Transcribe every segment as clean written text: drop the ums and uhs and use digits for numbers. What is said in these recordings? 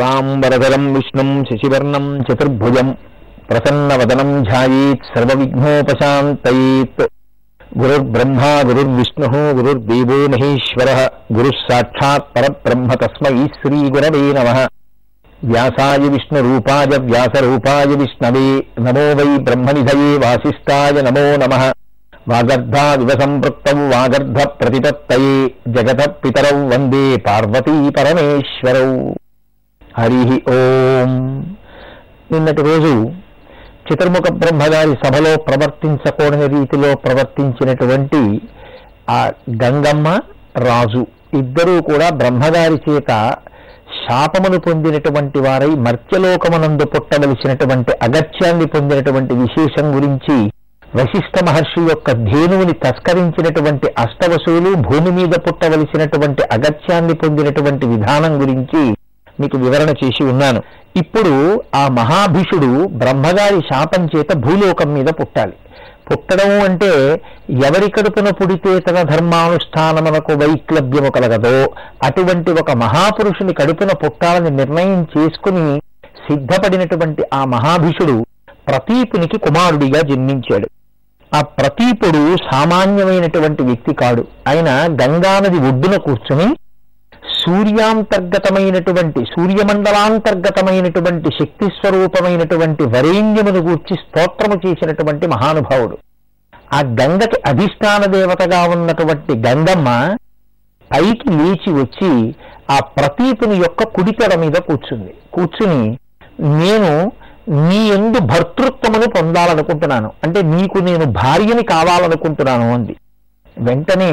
శుక్లాంబరధరం విష్ణుం శశివర్ణం చతుర్భుజం ప్రసన్నవదనం ధ్యాయేత్ సర్వవిఘ్నోపశాంతయేత్. గురుర్బ్రహ్మా గురుర్విష్ణుః గురుర్దేవో మహేశ్వరః గురుః సాక్షాత్ పరబ్రహ్మ తస్మై శ్రీ గురవే నమః. వ్యాసాయ విష్ణురూపాయ వ్యాసరూపాయ విష్ణవే నమో వై బ్రహ్మనిధయే వాసిష్ఠాయ నమో నమః. వాగర్ధావివ సంపృక్తౌ వాగర్ధ ప్రతిపత్తయే జగతః పితరౌ వందే పార్వతీ పరమేశ్వరౌ. హరి ఓం. నిన్నటి రోజు చతుర్ముఖ బ్రహ్మగారి సభలో ప్రవర్తించకూడని రీతిలో ప్రవర్తించినటువంటి ఆ గంగమ్మ రాజు ఇద్దరూ కూడా బ్రహ్మగారి చేత శాపమును పొందినటువంటి వారై మర్త్యలోకమునందు పుట్టవలసినటువంటి అగత్యాన్ని పొందినటువంటి విశేషం గురించి వశిష్ఠ మహర్షి యొక్క ధేనువుని తస్కరించినటువంటి అష్టవసువులు భూమి మీద పుట్టవలసినటువంటి అగత్యాన్ని పొందినటువంటి విధానం గురించి మీకు వివరణ చేసి ఉన్నాను. ఇప్పుడు ఆ మహాభీషుడు బ్రహ్మగారి శాపం చేత భూలోకం మీద పుట్టాలి. పుట్టడం అంటే ఎవరి కడుపున పుడితే తన ధర్మానుష్ఠానమునకు వైక్లభ్యము కలగదో అటువంటి ఒక మహాపురుషుని కడుపున పుట్టాలని నిర్ణయం చేసుకుని సిద్ధపడినటువంటి ఆ మహాభీషుడు ప్రతీపునికి కుమారుడిగా జన్మించాడు. ఆ ప్రతీపుడు సామాన్యమైనటువంటి వ్యక్తి కాడు. ఆయన గంగానది ఒడ్డున కూర్చుని సూర్యాంతర్గతమైనటువంటి సూర్యమండలాంతర్గతమైనటువంటి శక్తి స్వరూపమైనటువంటి వరేణ్యమును గూర్చి స్తోత్రము చేసినటువంటి మహానుభావుడు. ఆ గంగకి అధిష్టాన దేవతగా ఉన్నటువంటి గంగమ్మ పైకి లేచి వచ్చి ఆ ప్రతీపుని యొక్క కుడితెడ మీద కూర్చుని నేను నీ యందు భర్తృత్వమును పొందాలనుకుంటున్నాను, అంటే నీకు నేను భార్యని కావాలనుకుంటున్నాను అంది. వెంటనే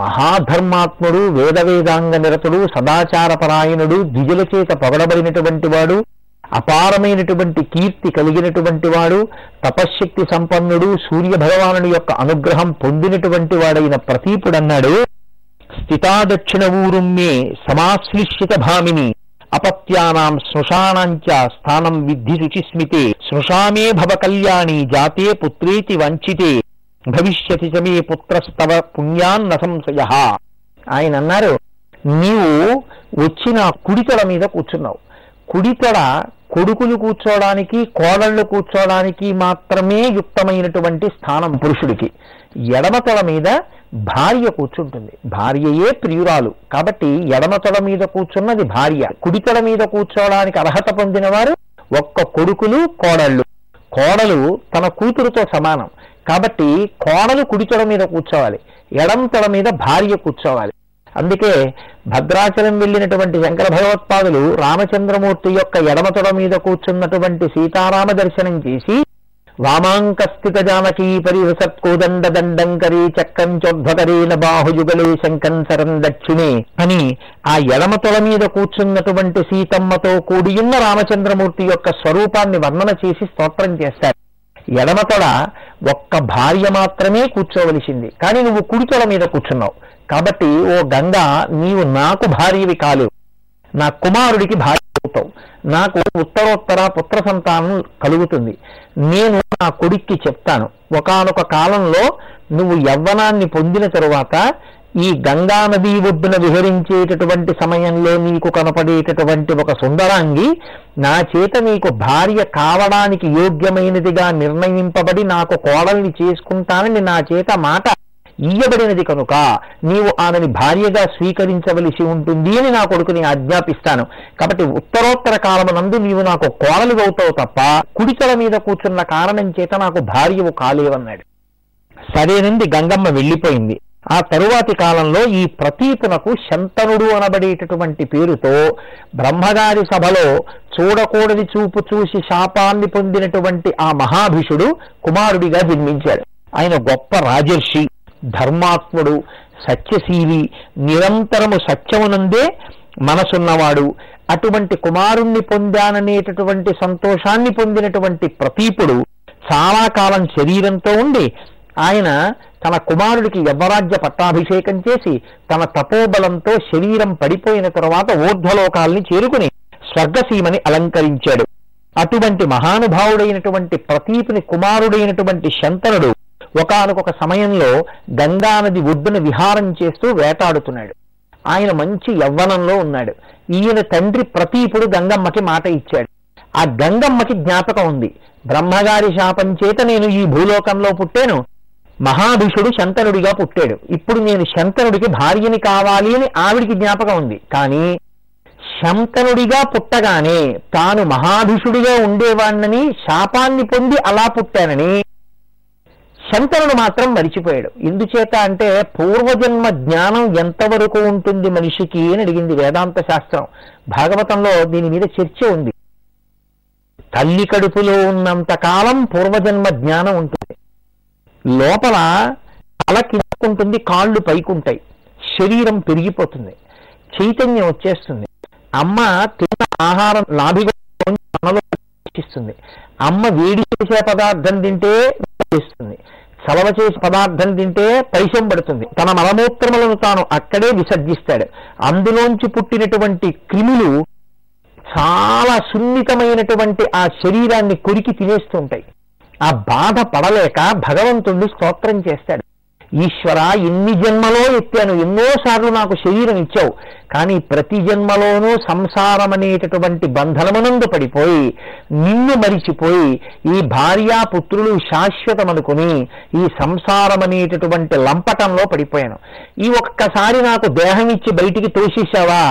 మహాధర్మాత్ముడు వేదవేదాంగ నిరతుడు సదాచారపరాయణుడు ద్విజుల చేత పొగడబడినటువంటి వాడు అపారమైనటువంటి కీర్తి కలిగినటువంటి వాడు తపశ్శక్తి సంపన్నుడు సూర్యభగవానుని యొక్క అనుగ్రహం పొందినటువంటి వాడైన ప్రతీపుడన్నాడు, స్థితాదక్షిణ ఊరుమ్మే సమాశ్లిష్యత భామిని అపత్యానాం స్నుషాణాంచ స్థానం విద్ధి శుచిస్మితే స్నుషామే భవ కళ్యాణి జాతే పుత్రేతి వంచితే భవిష్యతి చమే పుత్రస్తవ పుణ్యాన్న సంశయ. ఆయన అన్నారు, నీవు వచ్చిన కుడితెడ మీద కూర్చున్నావు. కుడితెడ కొడుకులు కూర్చోడానికి కోడళ్లు కూర్చోడానికి మాత్రమే యుక్తమైనటువంటి స్థానం పురుషుడికి. ఎడమతెడ మీద భార్య కూర్చుంటుంది, భార్యయే ప్రియురాలు కాబట్టి ఎడమతెడ మీద కూర్చున్నది భార్య. కుడితెడ మీద కూర్చోడానికి అర్హత పొందిన వారు ఒక్క కొడుకులు కోడళ్ళు. కోడలు తన కూతురుతో సమానం కాబట్టి కోడలు కుడితెడ మీద కూర్చోవాలి, ఎడంతెడ మీద భార్య కూర్చోవాలి. అందుకే భద్రాచలం వెళ్ళినటువంటి శంకర భగవత్పాదులు రామచంద్రమూర్తి యొక్క ఎడమతెడ మీద కూర్చున్నటువంటి సీతారామ దర్శనం చేసి వామాంకస్థిత జానకీ పరిహసత్కోదండ దండంకరీ చక్రం చోద్భకరేణ బాహుయుగలే శంకం సరం దక్షిణే అని ఆ ఎడమతెడ మీద కూర్చున్నటువంటి సీతమ్మతో కూడియున్న రామచంద్రమూర్తి యొక్క స్వరూపాన్ని వర్ణన చేసి స్తోత్రం చేస్తారు. ఎడమతెడ ఒక్క భార్య మాత్రమే కూర్చోవలసింది, కానీ నువ్వు కుడితెడ మీద కూర్చున్నావు కాబట్టి ఓ గంగ నీవు నాకు భార్యవి కాలు, నా కుమారుడికి భార్య అవుతావు, నాకు ఉత్తరోత్తర పుత్ర సంతానం కలుగుతుంది. నేను నా కొడుక్కి చెప్తాను, ఒకానొక కాలంలో నువ్వు యవ్వనాన్ని పొందిన తరువాత ఈ గంగా నది ఒడ్డున విహరించేటటువంటి సమయంలో నీకు కనపడేటటువంటి ఒక సుందరాంగి నా చేత నీకు భార్య కావడానికి యోగ్యమైనదిగా నిర్ణయింపబడి నాకు కోడల్ని చేసుకుంటానని నా చేత మాట ఇయ్యబడినది కనుక నీవు ఆమెని భార్యగా స్వీకరించవలసి ఉంటుంది అని నా కొడుకుని ఆజ్ఞాపిస్తాను. కాబట్టి ఉత్తరోత్తర కాలమునందు నీవు నాకు కోడలుగవుతావు తప్ప కుడితెడ మీద కూర్చున్న కారణం చేత నాకు భార్యవు కాలేవన్నాడు. సరేనంది గంగమ్మ వెళ్ళిపోయింది. ఆ తరువాతి కాలంలో ఈ ప్రతీపునకు శంతనుడు అనబడేటటువంటి పేరుతో బ్రహ్మగారి సభలో చూడకూడని చూపు చూసి శాపాన్ని పొందినటువంటి ఆ మహాభీషుడు కుమారుడిగా జన్మించాడు. ఆయన గొప్ప రాజర్షి, ధర్మాత్ముడు, సత్యశీలి, నిరంతరము సత్యమునందే మనసున్నవాడు. అటువంటి కుమారుణ్ణి పొందాననేటటువంటి సంతోషాన్ని పొందినటువంటి ప్రతీపుడు చాలా కాలం శరీరంతో ఉండి ఆయన తన కుమారుడికి యవ్వరాజ్య పట్టాభిషేకం చేసి తన తపోబలంతో శరీరం పడిపోయిన తరువాత ఊర్ధ్వలోకాల్ని చేరుకుని స్వర్గసీమని అలంకరించాడు. అటువంటి మహానుభావుడైనటువంటి ప్రతీపుని కుమారుడైనటువంటి శంతనుడు ఒకానొక సమయంలో గంగానది ఒడ్డున విహారం చేస్తూ వేటాడుతున్నాడు. ఆయన మంచి యవ్వనంలో ఉన్నాడు. ఈయన తండ్రి ప్రతీపుడు గంగమ్మకి మాట ఇచ్చాడు. ఆ గంగమ్మకి జ్ఞాపకం ఉంది, బ్రహ్మగారి శాపం చేత నేను ఈ భూలోకంలో పుట్టాను, మహాభిషుడు శంతనుడిగా పుట్టాడు, ఇప్పుడు నేను శంతనుడికి భార్యని కావాలి అని ఆవిడికి జ్ఞాపకం ఉంది. కానీ శంతనుడిగా పుట్టగానే తాను మహాభిషుడిగా ఉండేవాణ్ణని శాపాన్ని పొంది అలా పుట్టానని శంతనుడు మాత్రం మరిచిపోయాడు. ఎందుచేత అంటే పూర్వజన్మ జ్ఞానం ఎంతవరకు ఉంటుంది మనిషికి అని అడిగింది వేదాంత శాస్త్రం. భాగవతంలో దీని మీద చర్చ ఉంది. తల్లి కడుపులో ఉన్నంత కాలం పూర్వజన్మ జ్ఞానం ఉంటుంది. లోపల తల కిందకుంటుంది, కాళ్ళు పైకుంటాయి, శరీరం పెరిగిపోతుంది, చైతన్యం వచ్చేస్తుంది. అమ్మ తిన్న ఆహారం నాభిగా ఇస్తుంది. అమ్మ వేడి చేసే పదార్థం తింటే చేస్తుంది, చలవ చేసే పదార్థం తింటే పైసం పడుతుంది. తన మలమూత్రములను తాను అక్కడే విసర్జిస్తాడు. అందులోంచి పుట్టినటువంటి క్రిములు చాలా సున్నితమైనటువంటి ఆ శరీరాన్ని కొరికి తినేస్తుంటాయి. ఆ బాధ పడలేక భగవంతుణ్ణి స్తోత్రం చేస్తాడు. ఈశ్వర, ఎన్ని జన్మలో ఎత్తాను, ఎన్నోసార్లు నాకు శరీరం ఇచ్చావు, కానీ ప్రతి జన్మలోనూ సంసారం అనేటటువంటి బంధనమునందు పడిపోయి నిన్ను మరిచిపోయి ఈ భార్యా పుత్రులు శాశ్వతమనుకుని ఈ సంసారం అనేటటువంటి లంపటంలో పడిపోయాను. ఈ ఒక్కసారి నాకు దేహం ఇచ్చి బయటికి తోసేసావా,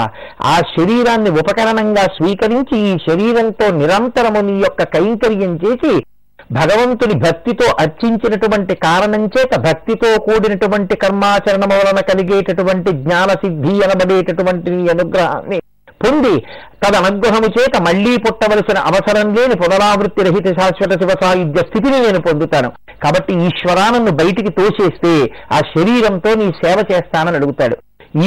ఆ శరీరాన్ని ఉపకరణంగా స్వీకరించి ఈ శరీరంతో నిరంతరము నీ యొక్క కైంకర్యం చేసి భగవంతుని భక్తితో అర్చించినటువంటి కారణం చేత భక్తితో కూడినటువంటి కర్మాచరణం వలన కలిగేటటువంటి జ్ఞాన సిద్ధి అనబడేటటువంటి అనుగ్రహాన్ని పొంది తదనుగ్రహము చేత మళ్లీ పుట్టవలసిన అవసరం లేని పునరావృత్తి రహిత శాశ్వత శివ సాయుధ్య స్థితిని నేను పొందుతాను. కాబట్టి ఈశ్వరా, నన్ను బయటికి తోసేస్తే ఆ శరీరంతో నీ సేవ చేస్తానని అడుగుతాడు.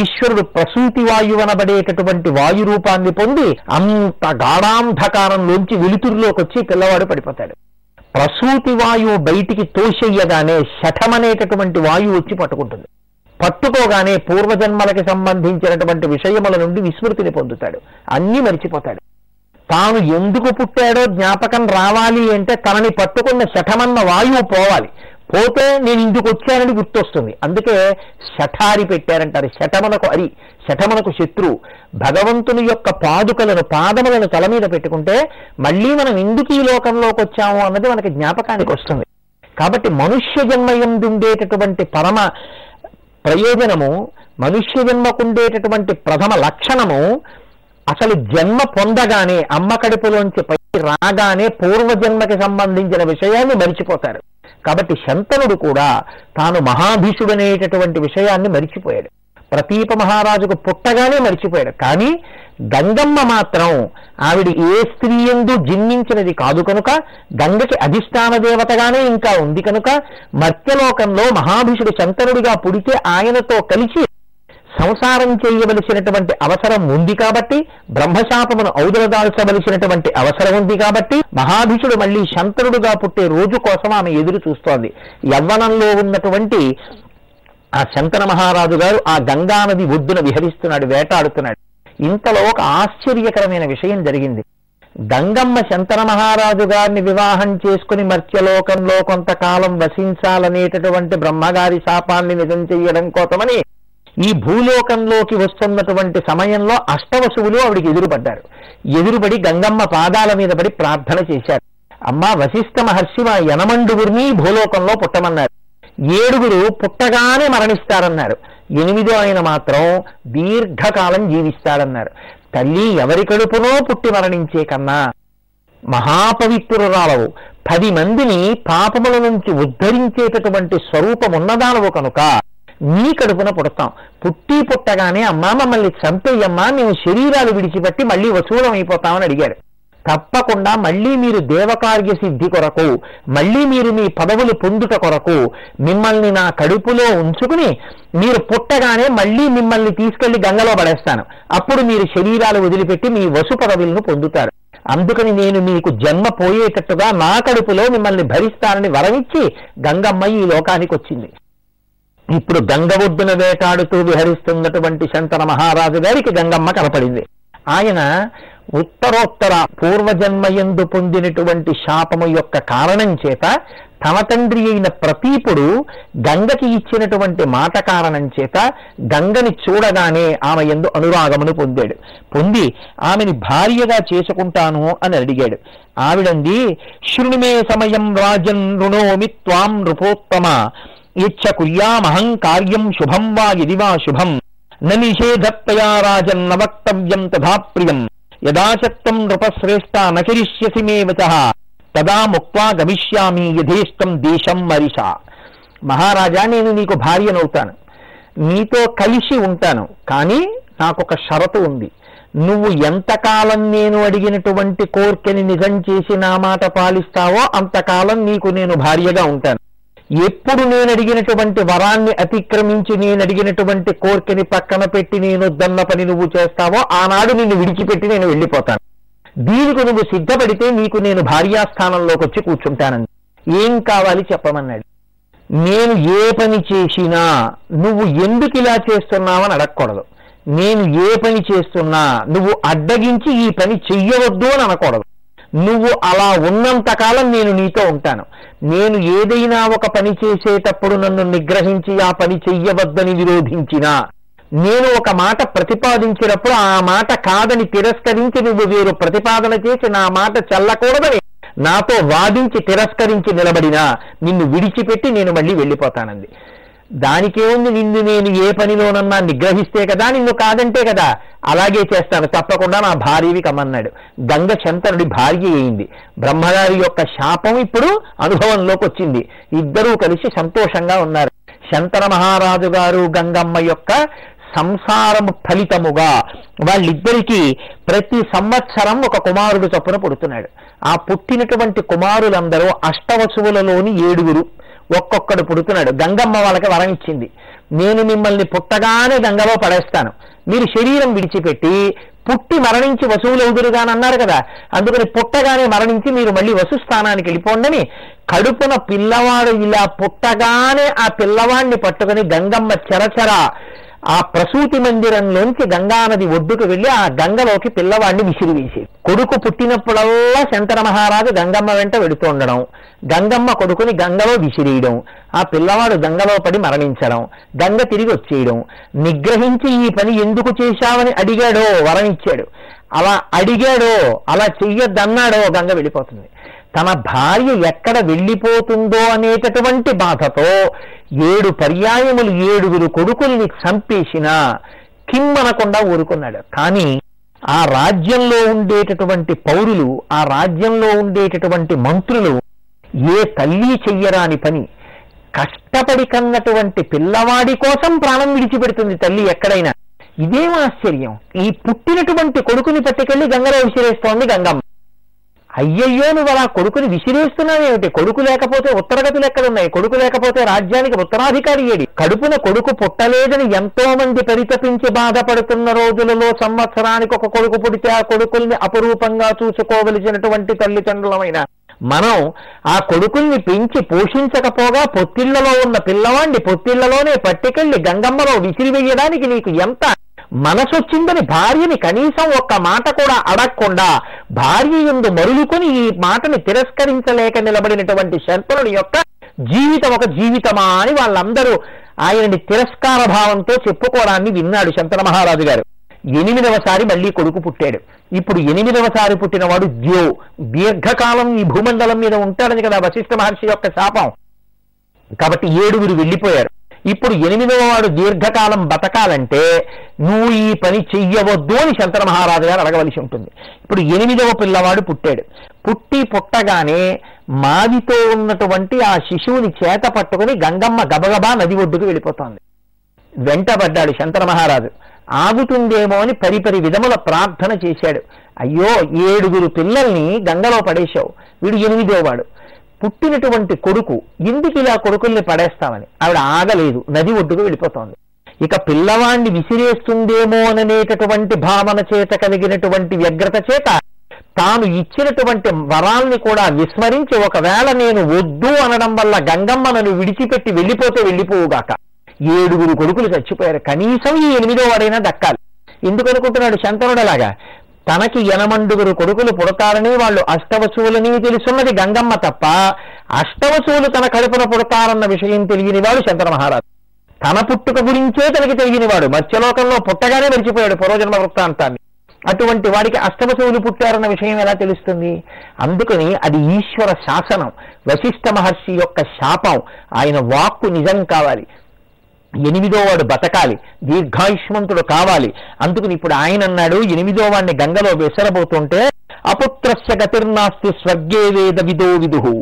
ఈశ్వరుడు ప్రసూతి వాయువు అనబడేటటువంటి వాయు రూపాన్ని పొంది అంత గాఢాంధకారంలోంచి వెలుతురులోకి వచ్చి పిల్లవాడు పడిపోతాడు. ప్రసూతి వాయువు బయటికి తోసేయగానే శఠమనేటటువంటి వాయువు వచ్చి పట్టుకుంటుంది. పట్టుకోగానే పూర్వజన్మలకి సంబంధించినటువంటి విషయముల నుండి విస్మృతిని పొందుతాడు, అన్నీ మరిచిపోతాడు. తాను ఎందుకు పుట్టాడో జ్ఞాపకం రావాలి అంటే తనని పట్టుకున్న శఠమన్న వాయువు పోవాలి. పోతే నేను ఇందుకు వచ్చానని గుర్తొస్తుంది. అందుకే శఠారి పెట్టారంటారు. శఠమనకు అరి, శఠమనకు శత్రు. భగవంతుని యొక్క పాదుకలను, పాదములను తల మీద పెట్టుకుంటే మళ్ళీ మనం ఎందుకు ఈ లోకంలోకి వచ్చాము అన్నది మనకి జ్ఞాపకానికి వస్తుంది. కాబట్టి మనుష్య జన్మ ఎందుండేటటువంటి పరమ ప్రయోజనము, మనుష్య జన్మకుండేటటువంటి ప్రథమ లక్షణము, అసలు జన్మ పొందగానే అమ్మ కడుపులోంచి పైకి రాగానే పూర్వజన్మకి సంబంధించిన విషయాన్ని మరిచిపోతారు. కాబట్టి శంతనుడు కూడా తాను మహాభీషుడనేటటువంటి విషయాన్ని మరిచిపోయాడు. ప్రతీప మహారాజుకు పుట్టగానే మరిచిపోయాడు. కానీ గంగమ్మ మాత్రం, ఆవిడ ఏ స్త్రీ ఎందు జన్మించినది కాదు కనుక గంగకి అధిష్టాన దేవతగానే ఇంకా ఉంది కనుక మర్త్యలోకంలో మహాభీషుడు శంతనుడిగా పుడితే ఆయనతో కలిసి సంసారం చేయవలసినటువంటి అవసరం ఉంది. కాబట్టి బ్రహ్మశాపమును ఔదరదాల్చవలసినటువంటి అవసరం ఉంది. కాబట్టి మహాభిషుడు మళ్ళీ శంతనుడుగా పుట్టే రోజు కోసం ఆమె ఎదురు చూస్తోంది. యవ్వనంలో ఉన్నటువంటి ఆ శంతన మహారాజు గారు ఆ గంగానది ఒడ్డున విహరిస్తున్నాడు, వేటాడుతున్నాడు. ఇంతలో ఒక ఆశ్చర్యకరమైన విషయం జరిగింది. గంగమ్మ శంతన మహారాజు గారిని వివాహం చేసుకుని మర్త్యలోకంలో కొంతకాలం వసించాలనేటటువంటి బ్రహ్మగారి శాపాన్ని నిజం చేయడం కోసమని ఈ భూలోకంలోకి వస్తున్నటువంటి సమయంలో అష్టవసువులు ఆవిడికి ఎదురుపడ్డారు. ఎదురుపడి గంగమ్మ పాదాల మీద పడి ప్రార్థన చేశారు. అమ్మ, వశిష్ఠ మహర్షి మా 8 భూలోకంలో పుట్టమన్నారు. 7 పుట్టగానే మరణిస్తారన్నారు. 8వ ఆయన మాత్రం దీర్ఘకాలం జీవిస్తారన్నారు. తల్లి, ఎవరి కడుపునో పుట్టి మరణించే కన్నా మహాపవిత్రురాలవు, 10 మందిని పాపముల నుంచి ఉద్ధరించేటటువంటి స్వరూపం ఉన్నదానవు కనుక నీ కడుపున పుడతాం, పుట్టి పుట్టగానే అమ్మ మమ్మల్ని చంపేయమ్మా, మేము శరీరాలు విడిచిపెట్టి మళ్ళీ వసూలం అయిపోతామని అడిగారు. తప్పకుండా మళ్ళీ మీరు దేవకార్య సిద్ధి కొరకు, మళ్ళీ మీరు మీ పదవులు పొందుట కొరకు మిమ్మల్ని నా కడుపులో ఉంచుకుని మీరు పుట్టగానే మళ్ళీ మిమ్మల్ని తీసుకెళ్లి గంగలో పడేస్తాను, అప్పుడు మీరు శరీరాలు వదిలిపెట్టి మీ వసు పదవులను పొందుతారు, అందుకని నేను మీకు జన్మ పోయేటట్టుగా నా కడుపులో మిమ్మల్ని భరిస్తానని వరమిచ్చి గంగమ్మ ఈ లోకానికి వచ్చింది. ఇప్పుడు గంగ ఒడ్డున వేటాడుతూ విహరిస్తున్నటువంటి శంతన మహారాజు గారికి గంగమ్మ కనపడింది. ఆయన ఉత్తరోత్తర పూర్వజన్మయందు పొందినటువంటి శాపము యొక్క కారణం చేత తన తండ్రి అయిన ప్రతీపుడు గంగకి ఇచ్చినటువంటి మాట కారణం చేత గంగని చూడగానే ఆమె యందు అనురాగమును పొందాడు. పొంది ఆమెని భార్యగా చేసుకుంటాను అని అడిగాడు. ఆవిడంది, శృణుమే సమయం రాజన్ రుణోమి త్వాం నృపోత్తమ, ఇచ్చ కుర్యామహం కార్యం శుభం వా ఇది వా శుభం, నిషేధ తయా రాజన్ నవక్తవ్యం తథా ప్రియం, యదాచత్వం నృపశ్రేష్ఠ నకరిష్యసి మే వచ తదా ముక్వా గమిష్యామి యథేష్టం దేశం మరిష. మహారాజా, నేను నీకు భార్యనవుతాను, నీతో కలిసి ఉంటాను, కానీ నాకొక షరతు ఉంది. నువ్వు ఎంతకాలం నేను అడిగినటువంటి కోర్కెని నిజం చేసి నా మాట పాలిస్తావో అంతకాలం నీకు నేను భార్యగా ఉంటాను. ఎప్పుడు నేను అడిగినటువంటి వరాన్ని అతిక్రమించి నేను అడిగినటువంటి కోర్కెని పక్కన పెట్టి నేను దన్న పని నువ్వు చేస్తావో ఆనాడు నిన్ను విడిచిపెట్టి నేను వెళ్ళిపోతాను. దీనికి నువ్వు సిద్ధపడితే నీకు నేను భార్యాస్థానంలోకి వచ్చి కూర్చుంటానని. ఏం కావాలి చెప్పమన్నాడు. నేను ఏ పని చేసినా నువ్వు ఎందుకు ఇలా చేస్తున్నావని అడగకూడదు, నేను ఏ పని చేస్తున్నా నువ్వు అడ్డగించి ఈ పని చెయ్యవద్దు అని అనకూడదు. నువ్వు అలా ఉన్నంతకాలం నేను నీతో ఉంటాను. నేను ఏదైనా ఒక పని చేసేటప్పుడు నన్ను నిగ్రహించి ఆ పని చెయ్యవద్దని విరోధించినా, నేను ఒక మాట ప్రతిపాదించినప్పుడు ఆ మాట కాదని తిరస్కరించి నువ్వు వేరు ప్రతిపాదన చేసి నా మాట చల్లకూడదని నాతో వాదించి తిరస్కరించి నిలబడినా నిన్ను విడిచిపెట్టి నేను మళ్ళీ వెళ్ళిపోతానంది. దానికేముంది, నిన్ను నేను ఏ పనిలోనన్నా నిగ్రహిస్తే కదా, నిన్ను కాదంటే కదా, అలాగే చేస్తాను, తప్పకుండా నా భార్యవి కమ్మన్నాడు. గంగ శంతనుడి భార్య అయింది. బ్రహ్మగారి యొక్క శాపం ఇప్పుడు అనుభవంలోకి వచ్చింది. ఇద్దరూ కలిసి సంతోషంగా ఉన్నారు. శంతన మహారాజు గారు గంగమ్మ యొక్క సంసారము ఫలితముగా వాళ్ళిద్దరికీ ప్రతి సంవత్సరం ఒక కుమారుడు చొప్పున పుడుతున్నాడు. ఆ పుట్టినటువంటి కుమారులందరూ అష్టవసువులలోని 7 ఒక్కొక్కడు పుడుతున్నాడు. గంగమ్మ వాళ్ళకి వరం ఇచ్చింది, నేను మిమ్మల్ని పుట్టగానే గంగలో పడేస్తాను, మీరు శరీరం విడిచిపెట్టి పుట్టి మరణించి వసువులవుదురుగానన్నారు కదా, అందుకని పుట్టగానే మరణించి మీరు మళ్ళీ వసుస్థానానికి వెళ్ళిపోండి. కడుపున పిల్లవాడు ఇలా పుట్టగానే ఆ పిల్లవాడిని పట్టుకుని గంగమ్మ చెరచెర ఆ ప్రసూతి మందిరంలోంచి గంగానది ఒడ్డుకు వెళ్ళి ఆ గంగలోకి పిల్లవాడిని విసిరివేసేది. కొడుకు పుట్టినప్పుడల్లా శంతన మహారాజు గంగమ్మ వెంట వెడుతూ ఉండడం, గంగమ్మ కొడుకుని గంగలో విసిరేయడం, ఆ పిల్లవాడు గంగలో పడి మరణించడం, గంగ తిరిగి వచ్చేయడం. నిగ్రహించి ఈ పని ఎందుకు చేశావని అడిగాడో వరం ఇచ్చాడు, అలా అడిగాడో అలా చెయ్యొద్దన్నాడో గంగ వెళ్ళిపోతుంది. తన భార్య ఎక్కడ వెళ్ళిపోతుందో అనేటటువంటి బాధతో 7 పర్యాయములు 7 కొడుకుల్ని చంపేసినా కిమ్మనకుండా ఊరుకున్నాడు. కానీ ఆ రాజ్యంలో ఉండేటటువంటి పౌరులు, ఆ రాజ్యంలో ఉండేటటువంటి మంత్రులు ఏ తల్లి చెయ్యరాని పని, కష్టపడి కన్నటువంటి పిల్లవాడి కోసం ప్రాణం విడిచిపెడుతుంది తల్లి ఎక్కడైనా. ఇదేం ఆశ్చర్యం, ఈ పుట్టినటువంటి కొడుకుని పట్టుకెళ్ళి గంగలో విసిరేస్తోంది గంగమ్మ. అయ్యయ్యో, నువ్వు అలా కొడుకుని విసిరేస్తున్నావేమిటి, కొడుకు లేకపోతే ఉత్తరగతులు ఎక్కడున్నాయి, కొడుకు లేకపోతే రాజ్యానికి ఉత్తరాధికారి ఏడి. కడుపున కొడుకు పుట్టలేదని ఎంతో మంది పరితపించి బాధపడుతున్న రోజులలో సంవత్సరానికి ఒక కొడుకు పుడితే ఆ కొడుకుల్ని అపురూపంగా చూసుకోవలసినటువంటి తల్లిదండ్రులమైన మనం ఆ కొడుకుల్ని పెంచి పోషించకపోగా పొత్తిళ్లలో ఉన్న పిల్లవాడిని పొత్తిళ్లలోనే పట్టుకెళ్లి గంగమ్మలో విసిరివేయడానికి నీకు ఎంత మనసొచ్చిందని భార్యని కనీసం ఒక్క మాట కూడా అడగకుండా భార్య యందు మరులుకొని ఈ మాటని తిరస్కరించలేక నిలబడినటువంటి శంతనుడి యొక్క జీవితం ఒక జీవితమా అని వాళ్ళందరూ ఆయనని తిరస్కార భావంతో చెప్పుకోవడాన్ని విన్నాడు శంతన మహారాజు గారు. 8వ సారి మళ్ళీ కొడుకు పుట్టాడు. ఇప్పుడు 8వ సారి పుట్టినవాడు ద్యో, దీర్ఘకాలం ఈ భూమండలం మీద ఉంటాడని కదా వశిష్ఠ మహర్షి యొక్క శాపం, కాబట్టి 7 వెళ్ళిపోయారు. ఇప్పుడు 8వ వాడు దీర్ఘకాలం బతకాలంటే నువ్వు ఈ పని చెయ్యవద్దు అని శంతన మహారాజు గారు అడగవలసి ఉంటుంది. ఇప్పుడు 8వ పిల్లవాడు పుట్టాడు. పుట్టి పుట్టగానే మాదితో ఉన్నటువంటి ఆ శిశువుని చేత పట్టుకుని గంగమ్మ గబగబా నది ఒడ్డుకు వెళ్ళిపోతోంది. వెంటబడ్డాడు శంతన మహారాజు. ఆగుతుందేమో అని పరిపరి విధముల ప్రార్థన చేశాడు. అయ్యో, 7 పిల్లల్ని గంగలో పడేశావు, వీడు 8వ వాడు, పుట్టినటువంటి కొడుకు, ఎందుకు ఇలా కొడుకుల్ని పడేస్తామని ఆవిడ ఆగలేదు, నది ఒడ్డుకు వెళ్ళిపోతోంది. ఇక పిల్లవాణ్ణి విసిరేస్తుందేమోననేటటువంటి భావన చేత కలిగినటువంటి వ్యగ్రత చేత తాను ఇచ్చినటువంటి వరాల్ని కూడా విస్మరించి, ఒకవేళ నేను వద్దు అనడం వల్ల గంగమ్మను విడిచిపెట్టి వెళ్ళిపోతే వెళ్ళిపోవుగాక. 7 కొడుకులు చచ్చిపోయారు, కనీసం ఈ 8వ వాడైనా దక్కాలి ఎందుకనుకుంటున్నాడు శంతనుడు? అలాగా తనకి 8 కొడుకులు పుడతారని వాళ్ళు అష్టవసువులని తెలుసున్నది గంగమ్మ తప్ప, అష్టవసువులు తన కడుపున పుడతారన్న విషయం తెలియని వాడు శంకర మహారాజు. తన పుట్టుక గురించే తనకి తెలియని వాడు, మత్స్యలోకంలో పుట్టగానే మరిచిపోయాడు పూర్వజన్మ వృత్తాంతాన్ని. అటువంటి వాడికి అష్టవసువులు పుట్టారన్న విషయం ఎలా తెలుస్తుంది? అందుకని అది ఈశ్వర శాసనం, వశిష్ఠ మహర్షి యొక్క శాపం. ఆయన వాక్కు నిజం కావాలి, 8వ వాడు బతకాలి, దీర్ఘాయుష్మంతుడు కావాలి. అందుకని ఇప్పుడు ఆయన అన్నాడు, 8వ వాడిని గంగలో వెసరబోతుంటే అపుత్రస్య గతిర్నాస్తి స్వర్గే వేద విదో విదుహు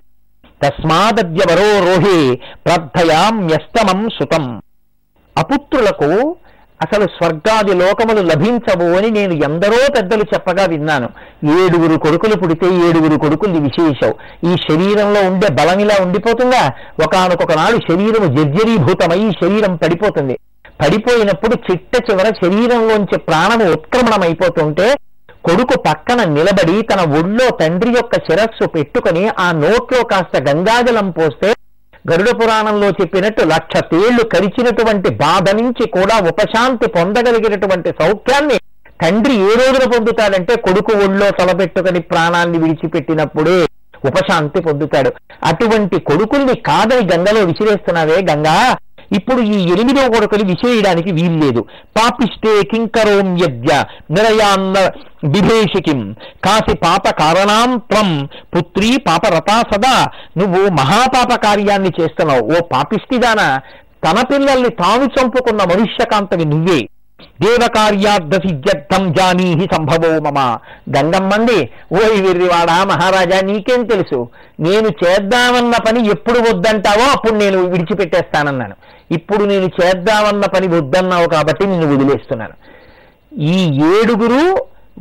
తస్మాదద్యవరో రోహే ప్రార్థయామ్యస్తమం సుతం. అపుత్రులకు అసలు స్వర్గాది లోకములు లభించవు అని నేను ఎందరో పెద్దలు చెప్పగా విన్నాను. 7 కొడుకులు పుడితే 7 కొడుకులు విశేషం. ఈ శరీరంలో ఉండే బలం ఇలా ఉండిపోతుందా? ఒకానొకనాడు శరీరం జర్జరీభూతమై శరీరం పడిపోతుంది. పడిపోయినప్పుడు చిట్ట చివర శరీరంలోంచి ప్రాణము ఉత్క్రమణం అయిపోతుంటే కొడుకు పక్కన నిలబడి తన ఒళ్ళో తండ్రి యొక్క శిరస్సు పెట్టుకుని ఆ నోట్లో కాస్త గంగాజలం పోస్తే గరుడ పురాణంలో చెప్పినట్టు 100000 తేళ్లు కరిచినటువంటి బాధ నుంచి కూడా ఉపశాంతి పొందగలిగినటువంటి సౌఖ్యాన్ని తండ్రి ఏ రోజున పొందుతాడంటే కొడుకు ఒళ్ళో తలపెట్టుకుని ప్రాణాన్ని విడిచిపెట్టినప్పుడే ఉపశాంతి పొందుతాడు. అటువంటి కొడుకుల్ని కాదని గంగలో విసిరేస్తున్నావే గంగా, ఇప్పుడు ఈ 8వ కొడుకుని విసిరేయడానికి వీల్లేదు. పాపిష్టే కింకరోం యజ్ఞ నిరయాన్న విభేషికిం కాసి పాప కారణాం త్వం పుత్రీ పాపరతా సదా. నువ్వు మహాపాప కార్యాన్ని చేస్తున్నావు ఓ పాపిష్టిదానా. తన పిల్లల్ని తాను చంపుకున్న మనుష్యకాంతవి నువ్వే. దేవకార్యార్థసిద్ధం జానీహి సంభవో మమ. గంగమ్మంది, ఓయ్ వెర్రివాడా మహారాజా, నీకేం తెలుసు? నేను చేద్దామన్న పని ఎప్పుడు వద్దంటావో అప్పుడు నేను విడిచిపెట్టేస్తానన్నాను. ఇప్పుడు నేను చేద్దామన్న పని వద్దన్నావు కాబట్టి నిన్ను వదిలేస్తున్నాను. ఈ 7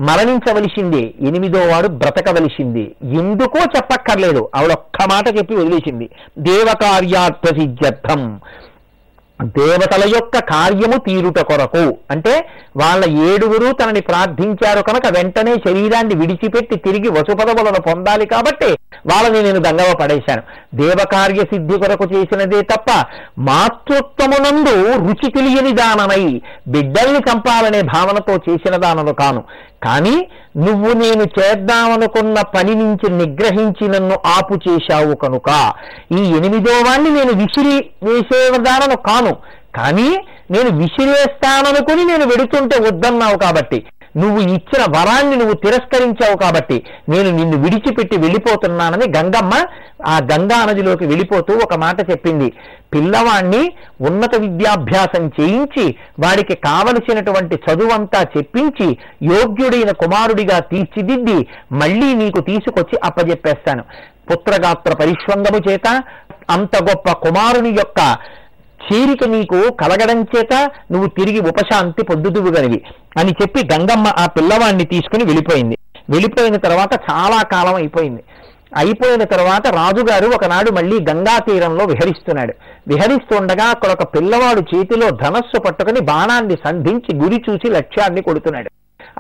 మరణించవలసిందే, 8వ వాడు బ్రతకవలసిందే. ఎందుకో చెప్పక్కర్లేదు, ఆవిడొక్క మాట చెప్పి వదిలేసింది. దేవకార్యార్థసిద్ధం, దేవతల యొక్క కార్యము తీరుట కొరకు. అంటే వాళ్ళ 7 తనని ప్రార్థించారు కనుక వెంటనే శరీరాన్ని విడిచిపెట్టి తిరిగి వసుపదములను పొందాలి కాబట్టి వాళ్ళని నేను గంగవ పడేశాను. దేవకార్య సిద్ధి కొరకు చేసినదే తప్ప మాతృత్వమునందు రుచి తెలియని దానమై బిడ్డల్ని చంపాలనే భావనతో చేసిన దానను కాను. కానీ నువ్వు నేను చేద్దామనుకున్న పని నుంచి నిగ్రహించి నన్ను ఆపు చేశావు కనుక ఈ 8వ వాణ్ణి నేను విసిరి వేసేదానను కాను. కానీ నేను విసిరేస్తాననుకుని నేను వెడుతుంటే వద్దన్నావు కాబట్టి, నువ్వు ఇచ్చిన వరాన్ని నువ్వు తిరస్కరించావు కాబట్టి నేను నిన్ను విడిచిపెట్టి వెళ్ళిపోతున్నానని గంగమ్మ ఆ గంగా నదిలోకి వెళ్ళిపోతూ ఒక మాట చెప్పింది. పిల్లవాణ్ణి ఉన్నత విద్యాభ్యాసం చేయించి వాడికి కావలసినటువంటి చదువంతా చెప్పించి యోగ్యుడైన కుమారుడిగా తీర్చిదిద్ది మళ్ళీ నీకు తీసుకొచ్చి అప్పజెప్పేస్తాను. పుత్రగాత్ర పరిష్వందము చేత అంత గొప్ప కుమారుని యొక్క చేరిక నీకు కలగడం చేత నువ్వు తిరిగి ఉపశాంతి పొద్దుదువుగలివి అని చెప్పి గంగమ్మ ఆ పిల్లవాణ్ణి తీసుకుని వెళ్ళిపోయింది. వెళ్ళిపోయిన తర్వాత చాలా కాలం అయిపోయింది. అయిపోయిన తర్వాత రాజుగారు ఒకనాడు మళ్ళీ గంగా తీరంలో విహరిస్తున్నాడు. విహరిస్తుండగా అక్కడ ఒక పిల్లవాడు చేతిలో ధనస్సు పట్టుకుని బాణాన్ని సంధించి గురి చూసి లక్ష్యాన్ని కొడుతున్నాడు.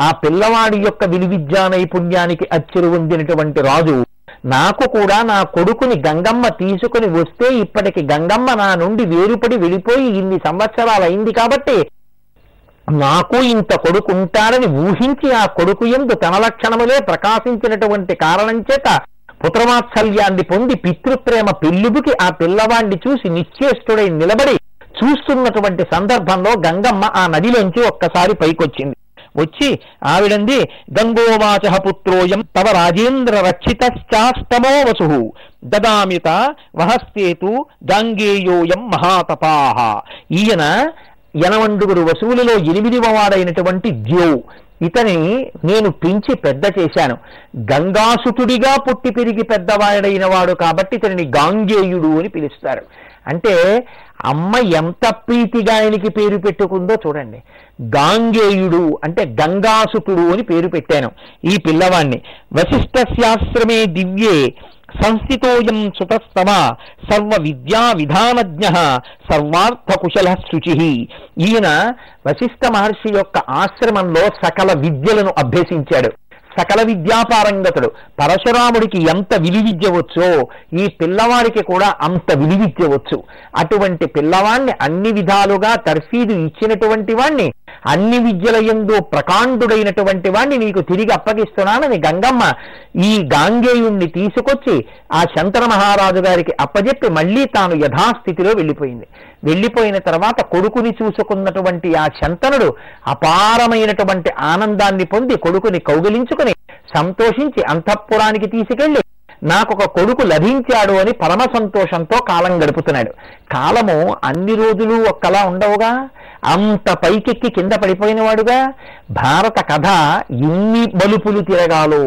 ఆ పిల్లవాడి యొక్క విలువిద్యా నైపుణ్యానికి అచ్చురువొందినటువంటి రాజు, నాకు కూడా నా కొడుకుని గంగమ్మ తీసుకుని వస్తే ఇప్పటికి గంగమ్మ నా నుండి వేరుపడి వెళ్ళిపోయి ఇన్ని సంవత్సరాలు అయింది కాబట్టి నాకు ఇంత కొడుకు ఉంటాడని ఊహించి ఆ కొడుకు యందు తన లక్షణములే ప్రకాశించినటువంటి కారణం చేత పుత్రవాత్సల్యాన్ని పొంది పితృప్రేమ పెళ్ళుబుకి ఆ పిల్లవాణ్ణి చూసి నిశ్చేష్టుడై నిలబడి చూస్తున్నటువంటి సందర్భంలో గంగమ్మ ఆ నదిలోంచి ఒక్కసారి పైకొచ్చింది. వచ్చి ఆవిడంది, గంగోవాచ పుత్రోయం తవ రాజేంద్ర రక్షితశ్చాస్తమో వసు దదామిత వహస్తేతు గాంగేయోయం మహాతపాః. ఈయన 8 వసువులలో 8వ వాడైనటువంటి ద్యో, ఇతని నేను పెంచి పెద్ద చేశాను. గంగాసుతుడిగా పుట్టి పెరిగి పెద్దవాడైన వాడు కాబట్టి ఇతనిని గాంగేయుడు అని పిలుస్తారు. అంటే అమ్మ ఎంత ప్రీతిగా ఆయనకి పేరు పెట్టుకుందో చూడండి. గాంగేయుడు అంటే గంగాసుతుడు అని పేరు పెట్టాను ఈ పిల్లవాణ్ణి. వశిష్ఠస్యాశ్రమే దివ్యే సంస్థితోయం సుతస్తమ సర్వ విద్యా విధానజ్ఞ సర్వార్థకుశల శుచి. ఈయన వశిష్ఠ మహర్షి యొక్క ఆశ్రమంలో సకల విద్యలను అభ్యసించాడు, సకల విద్యాపారంగతుడు. పరశురాముడికి ఎంత విలువిద్యవచ్చో ఈ పిల్లవాడికి కూడా అంత విలువిద్యవచ్చు. అటువంటి పిల్లవాణ్ణి అన్ని విధాలుగా తర్ఫీదు ఇచ్చినటువంటి వాణ్ణి అన్ని విద్యలయందు ప్రకాండుడైనటువంటి వాణ్ణి నీకు తిరిగి అప్పగిస్తున్నానని గంగమ్మ ఈ గాంగేయుణ్ణి తీసుకొచ్చి ఆ శంతన మహారాజు గారికి అప్పజెప్పి మళ్ళీ తాను యథాస్థితిలో వెళ్ళిపోయింది. వెళ్ళిపోయిన తర్వాత కొడుకుని చూసుకున్నటువంటి ఆ శంతనుడు అపారమైనటువంటి ఆనందాన్ని పొంది కొడుకుని కౌగిలించుకుని సంతోషించి అంతఃపురానికి తీసుకెళ్లి నాకొక కొడుకు లభించాడు అని పరమ సంతోషంతో కాలం గడుపుతున్నాడు. కాలము అన్ని రోజులు ఒక్కలా ఉండవుగా, అంత పైకెక్కి కింద పడిపోయినవాడుగా. భారత కథ ఇన్ని మలుపులు తిరగాలో,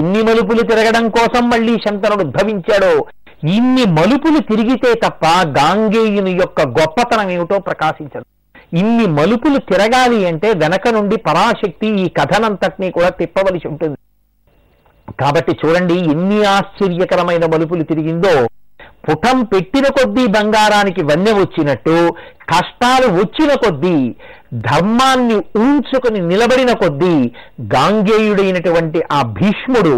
ఇన్ని మలుపులు తిరగడం కోసం మళ్ళీ శంతనుడు ఉద్భవించాడో, ఇన్ని మలుపులు తిరిగితే తప్ప గాంగేయుని యొక్క గొప్పతనం ఏమిటో ప్రకాశించదు. ఇన్ని మలుపులు తిరగాలి అంటే వెనక నుండి పరాశక్తి ఈ కథనంతటినీ కూడా తిప్పవలసి ఉంటుంది. కాబట్టి చూడండి ఎన్ని ఆశ్చర్యకరమైన మలుపులు తిరిగిందో. పుటం పెట్టిన కొద్దీ బంగారానికి వన్నె వచ్చినట్టు, కష్టాలు వచ్చిన కొద్దీ, ధర్మాన్ని ఊంచుకొని నిలబడిన కొద్దీ గాంగేయుడైనటువంటి ఆ భీష్ముడు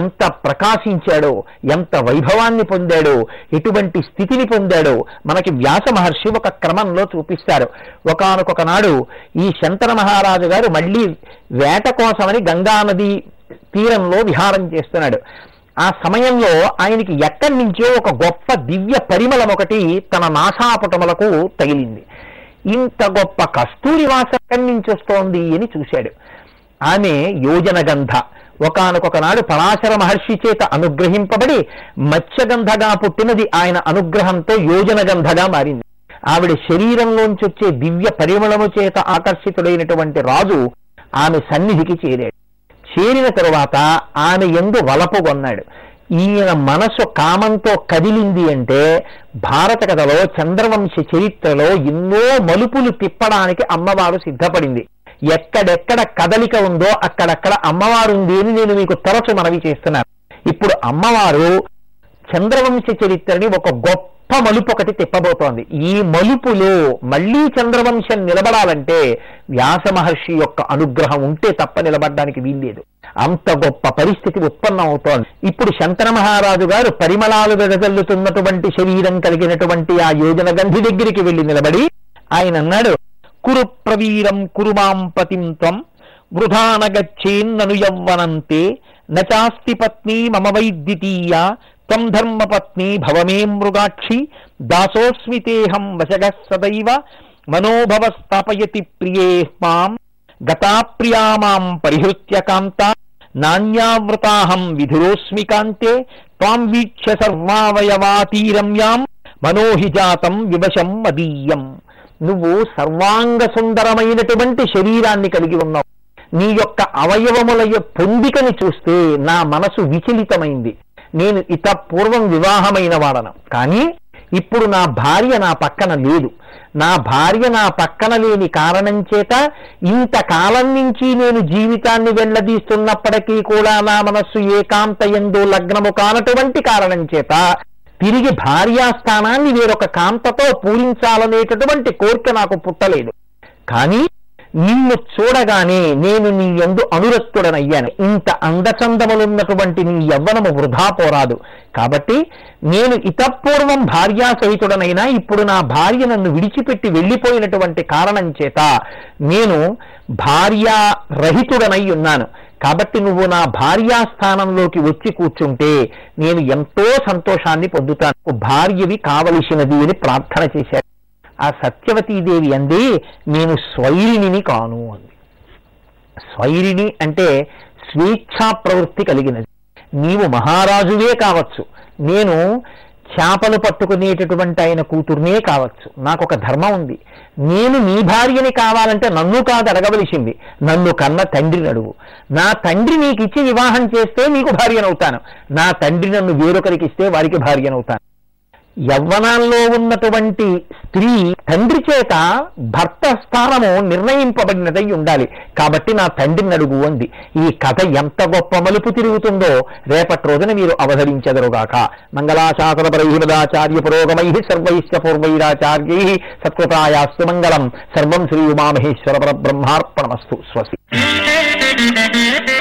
ఎంత ప్రకాశించాడో, ఎంత వైభవాన్ని పొందాడో, ఎటువంటి స్థితిని పొందాడో మనకి వ్యాస మహర్షి ఒక క్రమంలో చూపిస్తారు. ఒకానొక నాడు ఈ శంతన మహారాజు గారు మళ్ళీ వేట కోసమని గంగానది తీరంలో విహారం చేస్తున్నాడు. ఆ సమయంలో ఆయనకి ఎక్కడి నుంచో ఒక గొప్ప దివ్య పరిమళం ఒకటి తన నాసాపుటములకు తగిలింది. ఇంత గొప్ప కస్తూరి వాసన ఎక్కడి నుంచి వస్తోంది అని చూశాడు. ఆమె యోజనగంధ. ఒకనొకనాడు పరాశర మహర్షి చేత అనుగ్రహింపబడి మత్స్యగంధగా పుట్టినది ఆయన అనుగ్రహంతో యోజనగంధగా మారింది. ఆవిడ శరీరంలోంచి వచ్చే దివ్య పరిమళము చేత ఆకర్షితుడైనటువంటి రాజు ఆమె సన్నిధికి చేరాడు. చేరిన తరువాత ఆమె ఎందు వలపుగొన్నాడు. ఈయన మనసు కామంతో కదిలింది అంటే భారత కథలో, చంద్రవంశ చరిత్రలో ఎన్నో మలుపులు తిప్పడానికి అమ్మవారు సిద్ధపడింది. ఎక్కడెక్కడ కదలిక ఉందో అక్కడక్కడ అమ్మవారు ఉంది అని నేను మీకు తరచు మనవి చేస్తున్నాను. ఇప్పుడు అమ్మవారు చంద్రవంశ చరిత్రని ఒక గొప్ప మలుపు ఒకటి తిప్పబోతోంది. ఈ మలుపులో మళ్ళీ చంద్రవంశం నిలబడాలంటే వ్యాస మహర్షి యొక్క అనుగ్రహం ఉంటే తప్ప నిలబడడానికి వీల్లేదు. అంత గొప్ప పరిస్థితి ఉత్పన్నం అవుతోంది. ఇప్పుడు శంతన మహారాజు గారు పరిమళాలు వెదజల్లుతున్నటువంటి శరీరం కలిగినటువంటి ఆ యోజన గంధి దగ్గరికి వెళ్ళి నిలబడి ఆయన అన్నాడు, కురు ప్రవీరం కురుమాం పతింత్వం వృధానగచ్చేన్నను యవ్వనంతే నచాస్తి పత్ని మమ వైద్యతీయ తం ధర్మపత్ని భవమే మృగాక్షి దాసోస్మితేహం వశగ సదైవ మనోభవ స్థాపయతి ప్రియే మాం గతా ప్రియా మాం పరిహృత్య కాంత నాణ్యావృతాహం విధురోస్మి కాంతే తాం వీక్ష సర్వావయవాతీరమ్యాం మనోహి జాతం వివశం మదీయం. నువ్వు సర్వాంగ సుందరమైనటువంటి శరీరాన్ని కలిగి ఉన్నావు. నీ యొక్క అవయవముల పొందికని చూస్తే నా మనసు విచలితమైంది. నేను ఇత పూర్వం వివాహమైన వాడను, కానీ ఇప్పుడు నా భార్య నా పక్కన లేదు. నా భార్య నా పక్కన లేని కారణం చేత ఇంతకాలం నుంచి నేను జీవితాన్ని వెళ్ళదీస్తున్నప్పటికీ కూడా నా మనస్సు ఏకాంత ఎందు లగ్నము కానటువంటి కారణం చేత తిరిగి భార్యా స్థానాన్ని వేరొక కాంతతో పూరించాలనేటటువంటి కోరిక నాకు పుట్టలేదు. కానీ నిన్ను చూడగానే నేను నీ యందు అనురక్తుడనయ్యాను. ఇంత అందచందములున్నటువంటి నీ యవ్వనము వృధా పోరాదు. కాబట్టి నేను ఇతపూర్వం భార్యాసహితుడనైనా ఇప్పుడు నా భార్య నన్ను విడిచిపెట్టి వెళ్ళిపోయినటువంటి కారణం చేత నేను భార్యారహితుడనై ఉన్నాను. కాబట్టి నువ్వు నా భార్యా స్థానంలోకి వచ్చి కూర్చుంటే నేను ఎంతో సంతోషాన్ని పొందుతాను. భార్యవి కావలసినది అని ప్రార్థన చేశాడు. ఆ సత్యవతీదేవి అంది, నేను స్వైరిణిని కాను అంది. స్వైరిణి అంటే స్వేచ్ఛా ప్రవృత్తి కలిగినది. నీవు మహారాజువే కావచ్చు, నేను చేపలు పట్టుకునేటటువంటి ఆయన కూతుర్నే కావచ్చు, నాకు ఒక ధర్మం ఉంది. నేను నీ భార్యని కావాలంటే నన్ను కాదు అడగవలసింది, నన్ను కన్న తండ్రిని అడుగు. నా తండ్రి నీకు ఇచ్చి వివాహం చేస్తే నీకు భార్యనవుతాను, నా తండ్రి నన్ను వేరొకరికి ఇస్తే వారికి భార్యనవుతాను. యవ్వనాల్లో ఉన్నటువంటి స్త్రీ తండ్రి చేత భర్త స్థానము నిర్ణయింపబడినదై ఉండాలి. కాబట్టి నా తండ్రిని అడుగు అంది. ఈ కథ ఎంత గొప్ప మలుపు తిరుగుతుందో రేపటి రోజున మీరు అవధరించెదరుగాక. మంగళాశాసనపరైహిమదాచార్య పురోగమై సర్వైశ్చ పూర్వైరాచార్యై సత్కృతాయాస్తు మంగళం. సర్వం శ్రీ ఉమామహేశ్వర పరబ్రహ్మార్పణమస్తు. స్వస్తి.